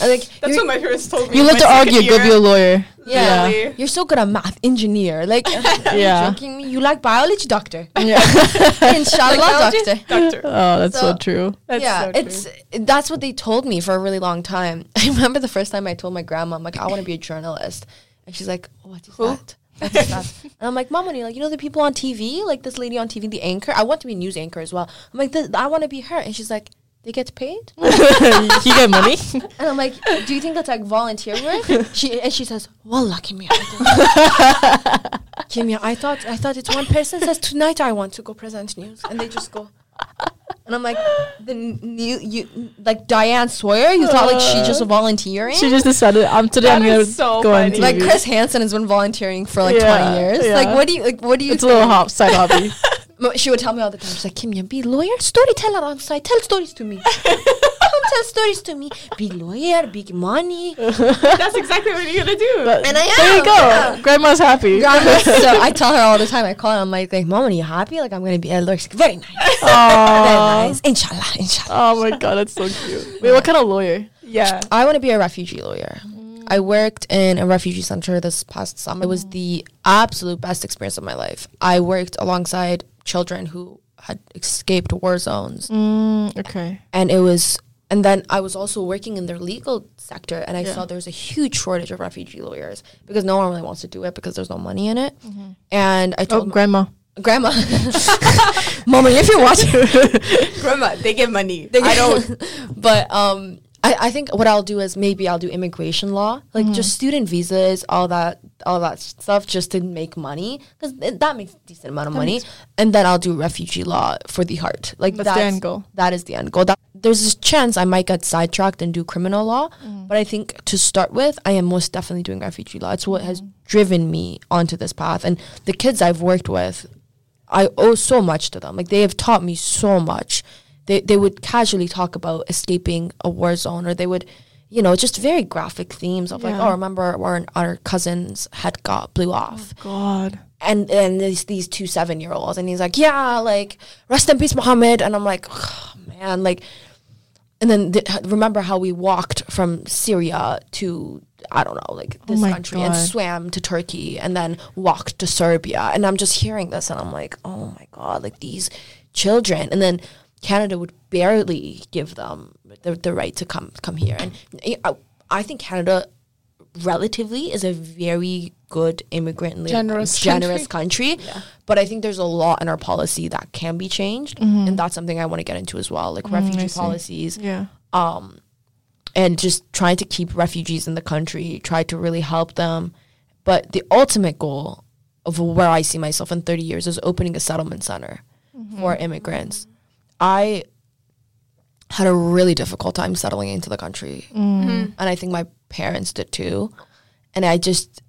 Like, that's what my parents told me. You like to argue, go be a lawyer. Yeah. Really? You're so good at math, engineer. Like, yeah. Joking me? You like biology, doctor. Yeah. Inshallah, like doctor. Oh, that's so true. That's what they told me for a really long time. I remember the first time I told my grandma, I'm like, I want to be a journalist. And she's like, what is that? And I'm like, Mom, honey, like, you know the people on TV, like this lady on TV, the anchor. I want to be a news anchor as well. I'm like, I want to be her. And she's like, they get paid? You get money? And I'm like, do you think that's like volunteer work? She says, Wallah, Kimia. Kimia, I thought it's one person says tonight I want to go present news, and they just go. And I'm like, like Diane Sawyer? You thought like she just volunteering? She just decided today I'm gonna go on TV. Like Chris Hansen has been volunteering for like 20 years. Yeah. Like what do you It's think? A little side hobby. She would tell me all the time. She's like, Kimia, be lawyer, storyteller on site, tell stories to me. Come tell stories to me. Be lawyer, big money. That's exactly what you're gonna do. But and I am. There you go. Yeah. Grandma's happy. So I tell her all the time. I call her. I'm like, Mom, are you happy? Like, I'm gonna be a lawyer. She's like, very nice. Very nice. Inshallah. Oh my God, that's so cute. Wait, what kind of lawyer? Yeah, I want to be a refugee lawyer. I worked in a refugee center this past summer. It was the absolute best experience of my life. I worked alongside children who had escaped war zones. Okay. And then I was also working in their legal sector, and I saw there was a huge shortage of refugee lawyers because no one really wants to do it because there's no money in it. Mm-hmm. And I told Grandma. Mama, if you're watching. Grandma, they give money. I don't. But I think what I'll do is maybe I'll do immigration law, like just student visas, all that stuff, just to make money, because that makes a decent amount of money. And then I'll do refugee law for the heart. Like that's the end goal. That is the end goal. There's a chance I might get sidetracked and do criminal law, but I think to start with, I am most definitely doing refugee law. It's what has driven me onto this path, and the kids I've worked with, I owe so much to them. Like they have taught me so much. They would casually talk about escaping a war zone, or they would, you know, just very graphic themes of like, oh, remember when our cousin's head blew off. Oh, God. And these 2 7-year-olds. And he's like, yeah, like, rest in peace, Muhammad. And I'm like, oh, man, like, And then remember how we walked from Syria to, I don't know, like this country and swam to Turkey and then walked to Serbia. And I'm just hearing this and I'm like, oh my God, like these children. And then Canada would barely give them the right to come here. And I think Canada relatively is a very good immigrant, generous country. Yeah. But I think there's a lot in our policy that can be changed. Mm-hmm. And that's something I want to get into as well, like refugee policies. Yeah. And just trying to keep refugees in the country, try to really help them. But the ultimate goal of where I see myself in 30 years is opening a settlement center for immigrants. I had a really difficult time settling into the country. And I think my parents did too. And I just,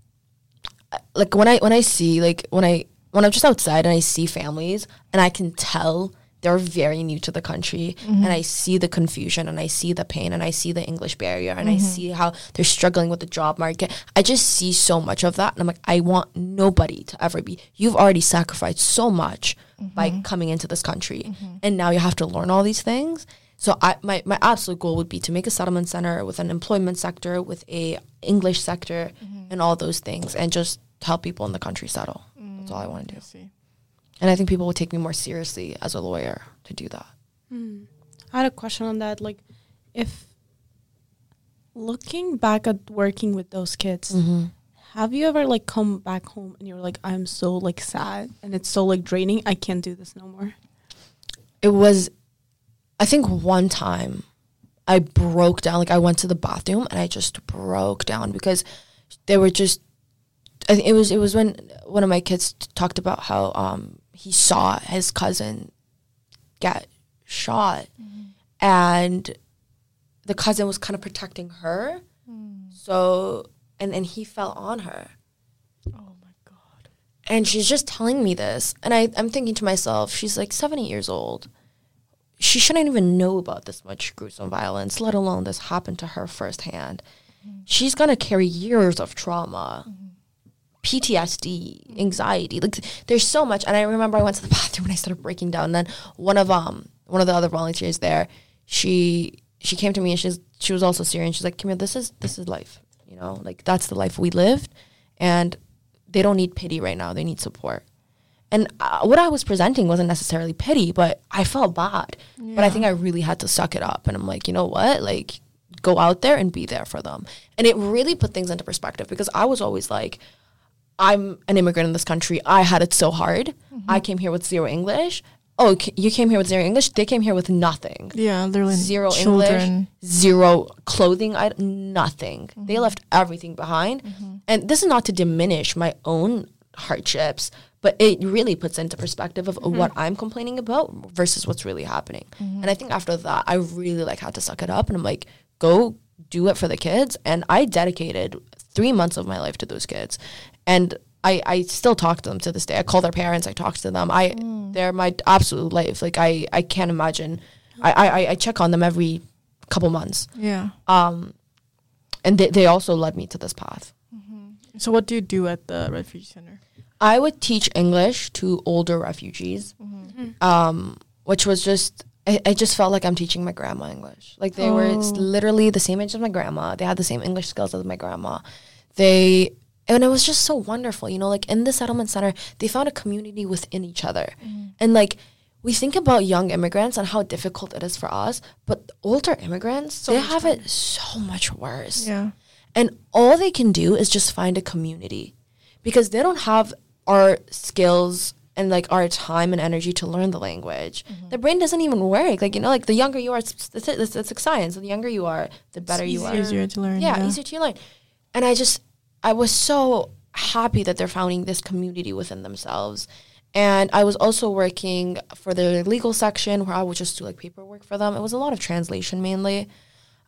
like, when I'm just outside and I see families and I can tell they're very new to the country, and I see the confusion and I see the pain and I see the English barrier and I see how they're struggling with the job market. I just see so much of that. And I'm like, I want nobody to ever be, you've already sacrificed so much by coming into this country. And now you have to learn all these things. So my absolute goal would be to make a settlement center with an employment sector, with a English sector and all those things, and just help people in the country settle. That's all I want to do. And I think people will take me more seriously as a lawyer to do that. I had a question on that. Like, if looking back at working with those kids, have you ever, like, come back home and you're like, I'm so, like, sad and it's so, like, draining. I can't do this no more. It was, I think one time I broke down. Like, I went to the bathroom and I just broke down because they were just, I think it was when one of my kids talked about how he saw his cousin get shot, and the cousin was kind of protecting her. So and he fell on her. Oh my God! And she's just telling me this, and I'm thinking to myself, she's like 70 years old. She shouldn't even know about this much gruesome violence, let alone this happened to her firsthand. She's gonna carry years of trauma. PTSD, anxiety, like there's so much. And I remember I went to the bathroom and I started breaking down. And then one of the other volunteers there, she came to me and she was also Syrian. She's like, Kimia, this is life, you know, like that's the life we lived, and they don't need pity right now. They need support. And what I was presenting wasn't necessarily pity, but I felt bad. Yeah. But I think I really had to suck it up. And I'm like, you know what, like go out there and be there for them. And it really put things into perspective because I was always like, I'm an immigrant in this country. I had it so hard. I came here with zero English. Oh, you came here with zero English? They came here with nothing. Yeah, literally zero English, zero clothing, nothing. They left everything behind. And this is not to diminish my own hardships, but it really puts into perspective of what I'm complaining about versus what's really happening. And I think after that, I really like had to suck it up. And I'm like, go do it for the kids. And I dedicated 3 months of my life to those kids. And I still talk to them to this day. I call their parents. I talk to them. They're my absolute life. Like, I can't imagine. I check on them every couple months. Yeah. And they also led me to this path. So what do you do at the refugee center? I would teach English to older refugees, which was just, I just felt like I'm teaching my grandma English. Like, they were literally the same age as my grandma. They had the same English skills as my grandma. And it was just so wonderful, you know, like in the settlement center, they found a community within each other. And like, we think about young immigrants and how difficult it is for us, but older immigrants, they have it so much worse. Yeah. And all they can do is just find a community because they don't have our skills and like our time and energy to learn the language. Their brain doesn't even work. Like, you know, like the younger you are, it's like science. The younger you are, the better you are. It's easier to learn. Yeah, easier to learn. And I was so happy that they're founding this community within themselves. And I was also working for their legal section where I would just do like paperwork for them. It was a lot of translation mainly.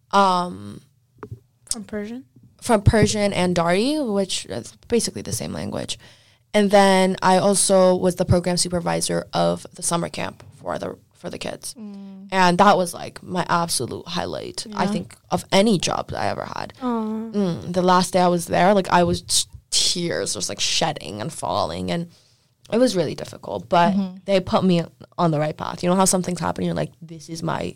From Persian? From Persian and Dari, which is basically the same language. And then I also was the program supervisor of the summer camp for the kids. And that was like my absolute highlight, I think, of any job that I ever had. The last day I was there, like I was tears, just like shedding and falling. And It was really difficult, but they put me on the right path. You know how something's happening, you're like, this is my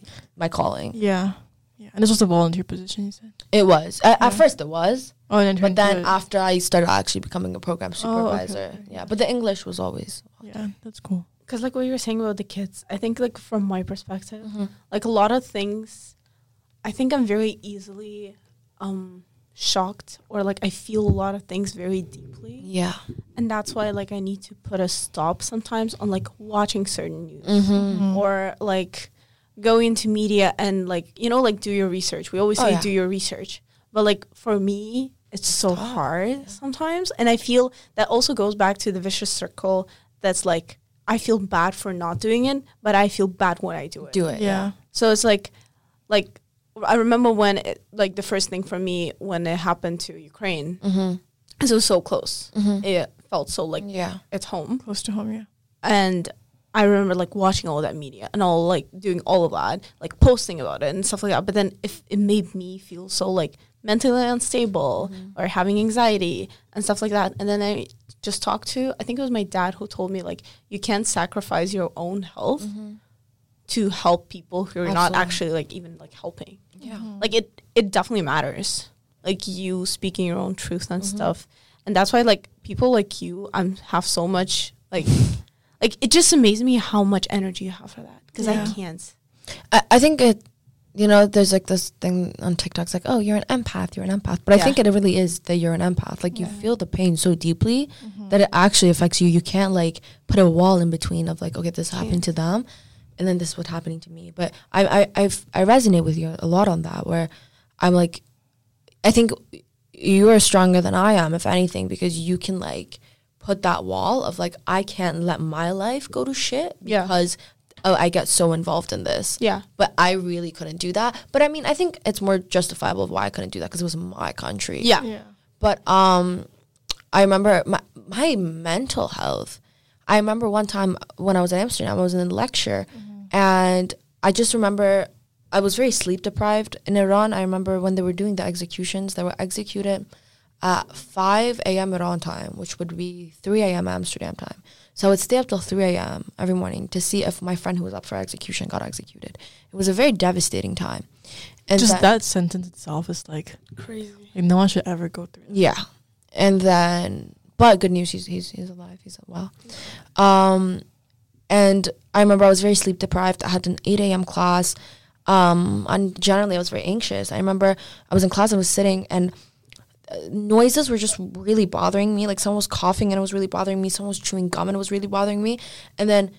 calling. Yeah. Yeah. And this was a volunteer position, you said? It was. At first it was. Oh, and then but then after I started actually becoming a program supervisor. Oh, okay. Yeah. But the English was always. Yeah, that's cool. Because like what you were saying about the kids, I think like from my perspective, like a lot of things, I think I'm very easily shocked, or like I feel a lot of things very deeply. Yeah. And that's why like I need to put a stop sometimes on like watching certain news or like go into media and like, you know, like do your research. We always say do your research. But like for me, it's so hard sometimes. And I feel that also goes back to the vicious circle that's like, I feel bad for not doing it, but I feel bad when I do it. Yeah. So it's like I remember when it, like the first thing for me when it happened to Ukraine, it was so close. It felt so like it's home, close to home. Yeah. And I remember like watching all that media and all like doing all of that, like posting about it and stuff like that. But then if it made me feel so like mentally unstable or having anxiety and stuff like that, and then I just talked to, I think it was my dad who told me, like, you can't sacrifice your own health to help people who are not actually, like, even, like, helping. Yeah. Like, it definitely matters. Like, you speaking your own truth and stuff. And that's why, like, people like you have so much, like, it just amazes me how much energy you have for that. Because I can't. I think it, you know, there's, like, this thing on TikTok. It's like, oh, you're an empath. But I think it really is that you're an empath. Like, you feel the pain so deeply that it actually affects you. You can't, like, put a wall in between of, like, okay, this happened to them, and then this is what's happening to me. But I resonate with you a lot on that, where I'm, like, I think you are stronger than I am, if anything, because you can, like, put that wall of, like, I can't let my life go to shit because I get so involved in this. Yeah. But I really couldn't do that. But I mean, I think it's more justifiable of why I couldn't do that because it was my country. Yeah. But I remember my mental health. I remember one time when I was in Amsterdam, I was in a lecture. And I just remember I was very sleep deprived in Iran. I remember when they were doing the executions, they were executed at 5 a.m. Iran time, which would be 3 a.m. Amsterdam time. So I would stay up till 3 a.m. every morning to see if my friend who was up for execution got executed. It was a very devastating time. And just that sentence itself is like crazy. Like no one should ever go through that. Yeah. And then, but good news, he's alive. He's well. And I remember I was very sleep deprived. I had an 8 a.m. class. And generally I was very anxious. I remember I was in class, I was sitting and noises were just really bothering me. Like someone was coughing and it was really bothering me. Someone was chewing gum and it was really bothering me. And then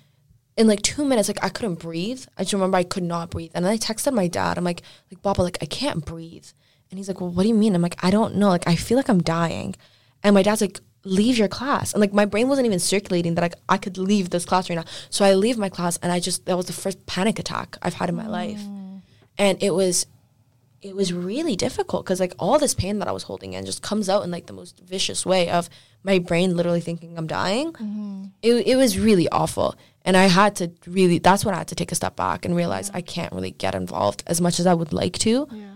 in like 2 minutes, like I couldn't breathe. I just remember I could not breathe. And then I texted my dad. I'm like Papa, like I can't breathe. And he's like, well, what do you mean? I'm like, I don't know. Like I feel like I'm dying. And my dad's like, leave your class. And like my brain wasn't even circulating that I could leave this class right now. So I leave my class and that was the first panic attack I've had in my life. And it was really difficult because, like, all this pain that I was holding in just comes out in, like, the most vicious way of my brain literally thinking I'm dying. It was really awful. And I had to really – that's when I had to take a step back and realize I can't really get involved as much as I would like to. Yeah.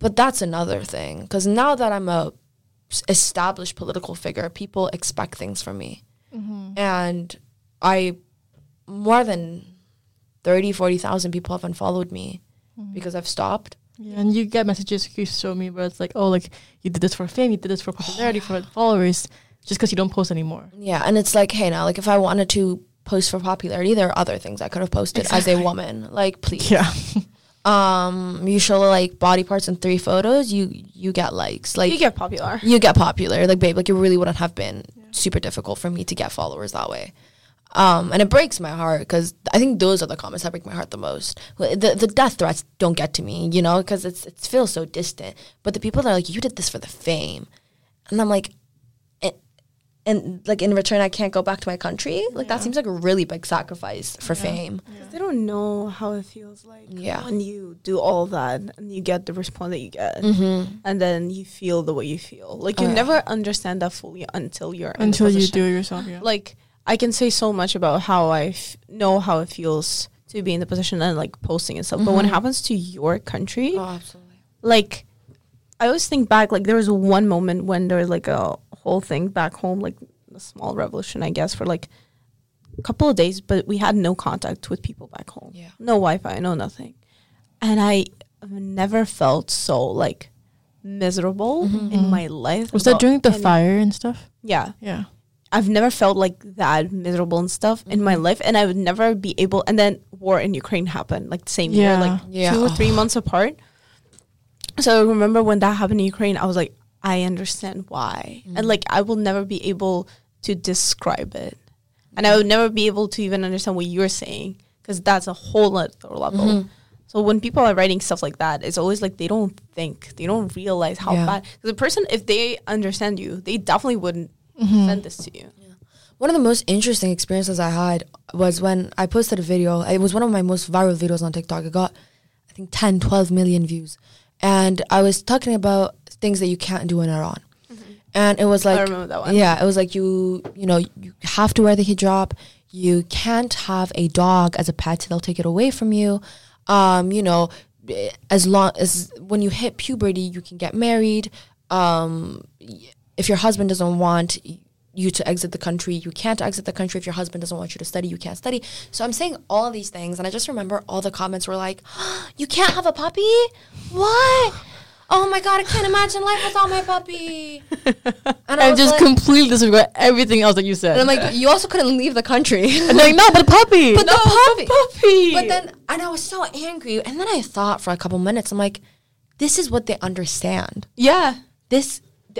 But that's another thing because now that I'm a established political figure, people expect things from me. And I – more than 30,000, 40,000 people have unfollowed me because I've stopped. Yeah, and you get messages you show me where it's like, oh, like you did this for fame, you did this for popularity, for followers, just because you don't post anymore. Yeah, and it's like, hey, now, like if I wanted to post for popularity, there are other things I could have posted as a woman. Like, please. Yeah. You show like body parts in 3 photos, you get likes. Like you get popular. Like, babe, like it really wouldn't have been super difficult for me to get followers that way. And it breaks my heart because I think those are the comments that break my heart the most. The death threats don't get to me, you know, because it feels so distant. But the people that are like, you did this for the fame. And I'm like, and like in return, I can't go back to my country. Like that seems like a really big sacrifice for fame. Yeah. They don't know how it feels like when you do all that and you get the response that you get. And then you feel the way you feel. Like you never understand that fully until you're in the position. You do it yourself. Yeah. Like, I can say so much about how I know how it feels to be in the position and like posting and stuff. But when it happens to your country, oh, absolutely. Like I always think back, like there was one moment when there was like a whole thing back home, like small revolution, I guess, for like a couple of days, but we had no contact with people back home. Yeah. No Wi-Fi, no nothing. And I never felt so like miserable in my life. Was that during the fire and stuff? Yeah. Yeah. I've never felt like that miserable and stuff in my life, and I would never be able. And then war in Ukraine happened like the same year, like 2 or 3 months apart. So I remember when that happened in Ukraine, I was like, I understand why. And like, I will never be able to describe it. And I would never be able to even understand what you're saying, because that's a whole other level. So when people are writing stuff like that, it's always like they don't think, they don't realize how bad. Because a person, if they understand you, they definitely wouldn't send this to you. Yeah. One of the most interesting experiences I had was when I posted a video. It was one of my most viral videos on TikTok. It got, I think, 10, 12 million views. And I was talking about things that you can't do in Iran. And it was like, I remember that one. Yeah, it was like you have to wear the hijab. You can't have a dog as a pet. They'll take it away from you. As long as when you hit puberty, you can get married. If your husband doesn't want you to exit the country, you can't exit the country. If your husband doesn't want you to study, you can't study. So I'm saying all these things, and I just remember all the comments were like, you can't have a puppy? What? Oh my God, I can't imagine life without my puppy. And I just like, completely disregard everything else that you said. And I'm like, you also couldn't leave the country. And they're like, no, but a puppy. But no, the puppy. But then, and I was so angry. And then I thought for a couple minutes, I'm like, this is what they understand. Yeah.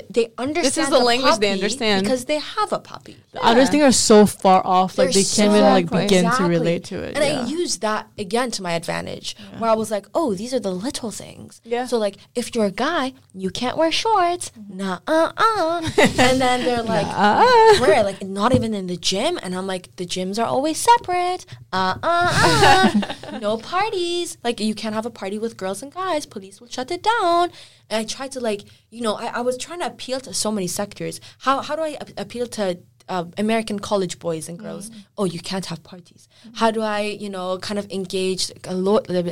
They understand. This is the language they understand because they have a puppy. Yeah. The others things are so far off, like they can't even like begin to relate to it. And I used that again to my advantage, where I was like, "Oh, these are the little things." Yeah. So like, if you're a guy, you can't wear shorts. And then they're like, "Where?" Like not even in the gym. And I'm like, "The gyms are always separate." No parties. Like you can't have a party with girls and guys. Police will shut it down. And I tried to like, I was trying to appeal to so many sectors. How do I appeal to American college boys and girls? Oh, you can't have parties. How do I, kind of engage a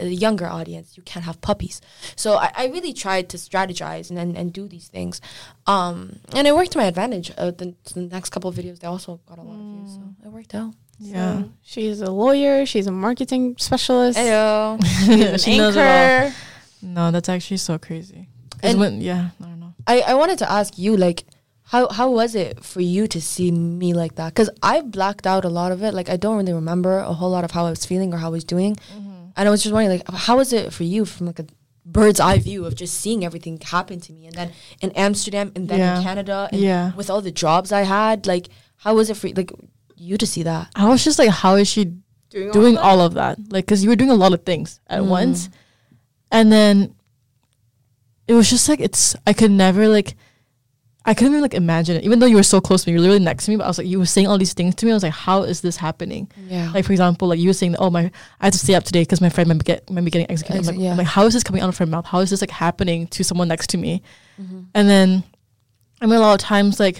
younger audience? You can't have puppies. So I really tried to strategize and do these things. And it worked to my advantage. The next couple of videos, they also got a lot of views. So it worked out. Yeah. So. She's a lawyer. She's a marketing specialist. Hello. She's an anchor. No, that's actually so crazy. And I don't know. I wanted to ask you, like, how was it for you to see me like that? Because I blacked out a lot of it. Like, I don't really remember a whole lot of how I was feeling or how I was doing. And I was just wondering, like, how was it for you from, like, a bird's eye view of just seeing everything happen to me? And then in Amsterdam and then in Canada and with all the jobs I had, like, how was it for you to see that? I was just like, how is she doing all of that? Like, because you were doing a lot of things at once. And then... it was just like, I couldn't even like imagine it. Even though you were so close to me, you were literally next to me, but I was like, you were saying all these things to me. I was like, how is this happening? Yeah. Like, for example, like you were saying, I had to stay up today because my friend might be getting executed. I'm like, how is this coming out of her mouth? How is this like happening to someone next to me? And then, I mean, a lot of times, like,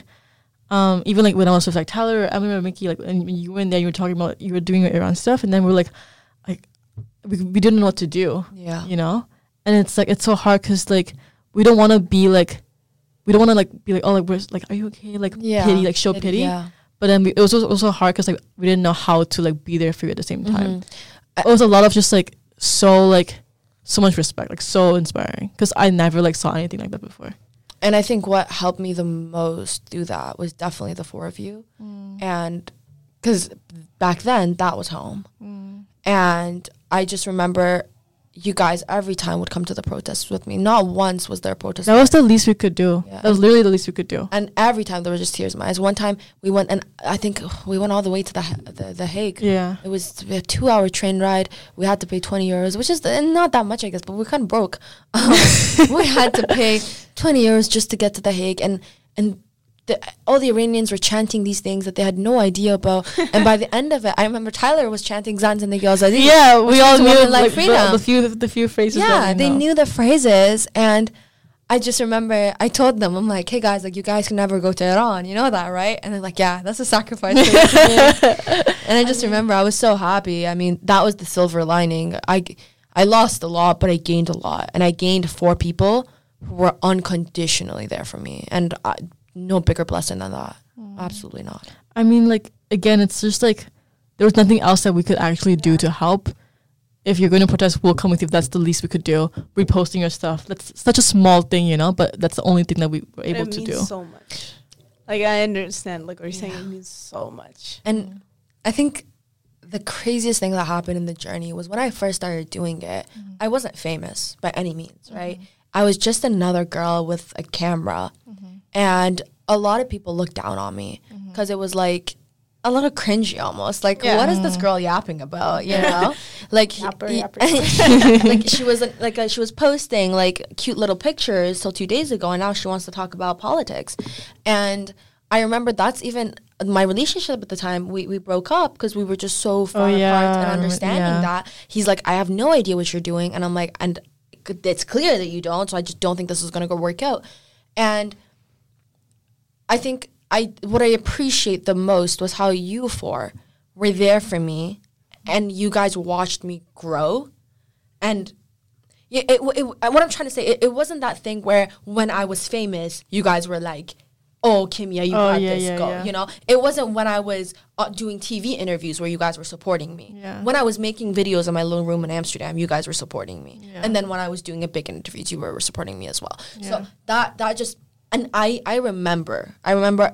even like when I was with like Tyler, I remember Mickey, like, and you were in there, you were talking about, you were doing your Iran stuff. And then we were like we didn't know what to do. Yeah. And it's like, it's so hard because like we don't want to be like, oh, like, we're like, are you okay? Like pity, like show pity. But then it was also hard because like we didn't know how to like be there for you at the same time. It was a lot of just like so much respect, like so inspiring, because I never like saw anything like that before. And I think what helped me the most through that was definitely the four of you, and because back then that was home, and I just remember. You guys every time would come to the protests with me. Not once was there a protest. That was the least we could do. Yeah. That was literally the least we could do. And every time there were just tears in my eyes. One time we went, and I think we went all the way to the Hague. Yeah. It was a 2-hour train ride. We had to pay 20 euros, which is not that much, I guess, but we kind of broke. We had to pay 20 euros just to get to the Hague. And all the Iranians were chanting these things that they had no idea about. And by the end of it, I remember Tyler was chanting Zanzandegi Azadi. Yeah, we all knew like freedom. The few phrases. Yeah, they knew the phrases. And I just remember I told them, I'm like, hey guys, like you guys can never go to Iran. You know that, right? And they're like, yeah, that's a sacrifice. And I just remember I was so happy. I mean, that was the silver lining. I lost a lot, but I gained a lot. And I gained 4 people who were unconditionally there for me. And no bigger blessing than that. Absolutely not. I mean, like, again, it's just like there was nothing else that we could actually do to help. If you're going to protest, we'll come with you. That's the least we could do. Reposting your stuff. That's such a small thing, you know, but that's the only thing that we were able to do. It means so much. Like, I understand, like, what you're saying, it means so much. And I think the craziest thing that happened in the journey was when I first started doing it, I wasn't famous by any means, right? I was just another girl with a camera. And a lot of people looked down on me because it was like, a little cringy almost. Like, what is this girl yapping about, you know? Like, yapper. Like, she was like she was posting, like, cute little pictures till 2 days ago, and now she wants to talk about politics. And I remember that's even my relationship at the time. We broke up because we were just so far apart and understanding that. He's like, I have no idea what you're doing. And I'm like, and it's clear that you don't, so I just don't think this is going to work out. And I think... what I appreciate the most was how you four were there for me, and you guys watched me grow. And what I'm trying to say, it wasn't that thing where when I was famous, you guys were like, oh, Kimia, you got this, go. Yeah. You know, it wasn't when I was doing TV interviews where you guys were supporting me. Yeah. When I was making videos in my little room in Amsterdam, you guys were supporting me. Yeah. And then when I was doing a big interviews, you were supporting me as well. Yeah. So that just... And I remember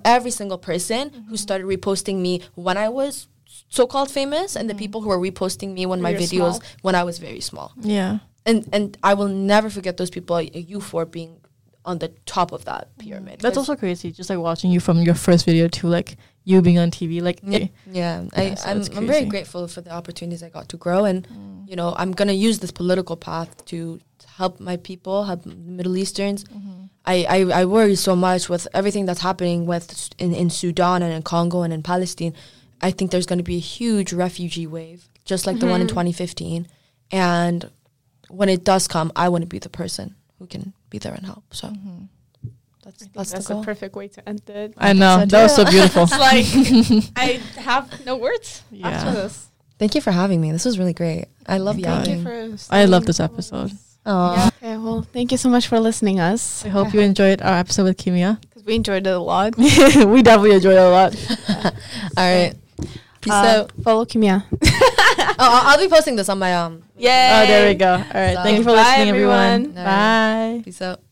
every single person who started reposting me when I was so-called famous, and the people who were reposting me when my videos, when I was very small. Yeah. And I will never forget those people, you four being on the top of that pyramid. That's also crazy, just like watching you from your first video to like you being on TV. Like, I'm very grateful for the opportunities I got to grow. And, you know, I'm going to use this political path to help my people, help Middle Easterns. I worry so much with everything that's happening with in Sudan and in Congo and in Palestine. I think there's going to be a huge refugee wave, just like the one in 2015. And when it does come, I want to be the person who can be there and help. So that's the goal. A perfect way to end it. I know. That was so beautiful. It's like, I have no words after this. Thank you for having me. This was really great. I love you. I love this episode. Yeah. Okay, well, thank you so much for listening us. I hope you enjoyed our episode with Kimia. Because we enjoyed it a lot. We definitely enjoyed it a lot. All right. Peace out. Follow Kimia. I'll be posting this on my... there we go. All right. So, thank you for listening, everyone. Bye. Peace out.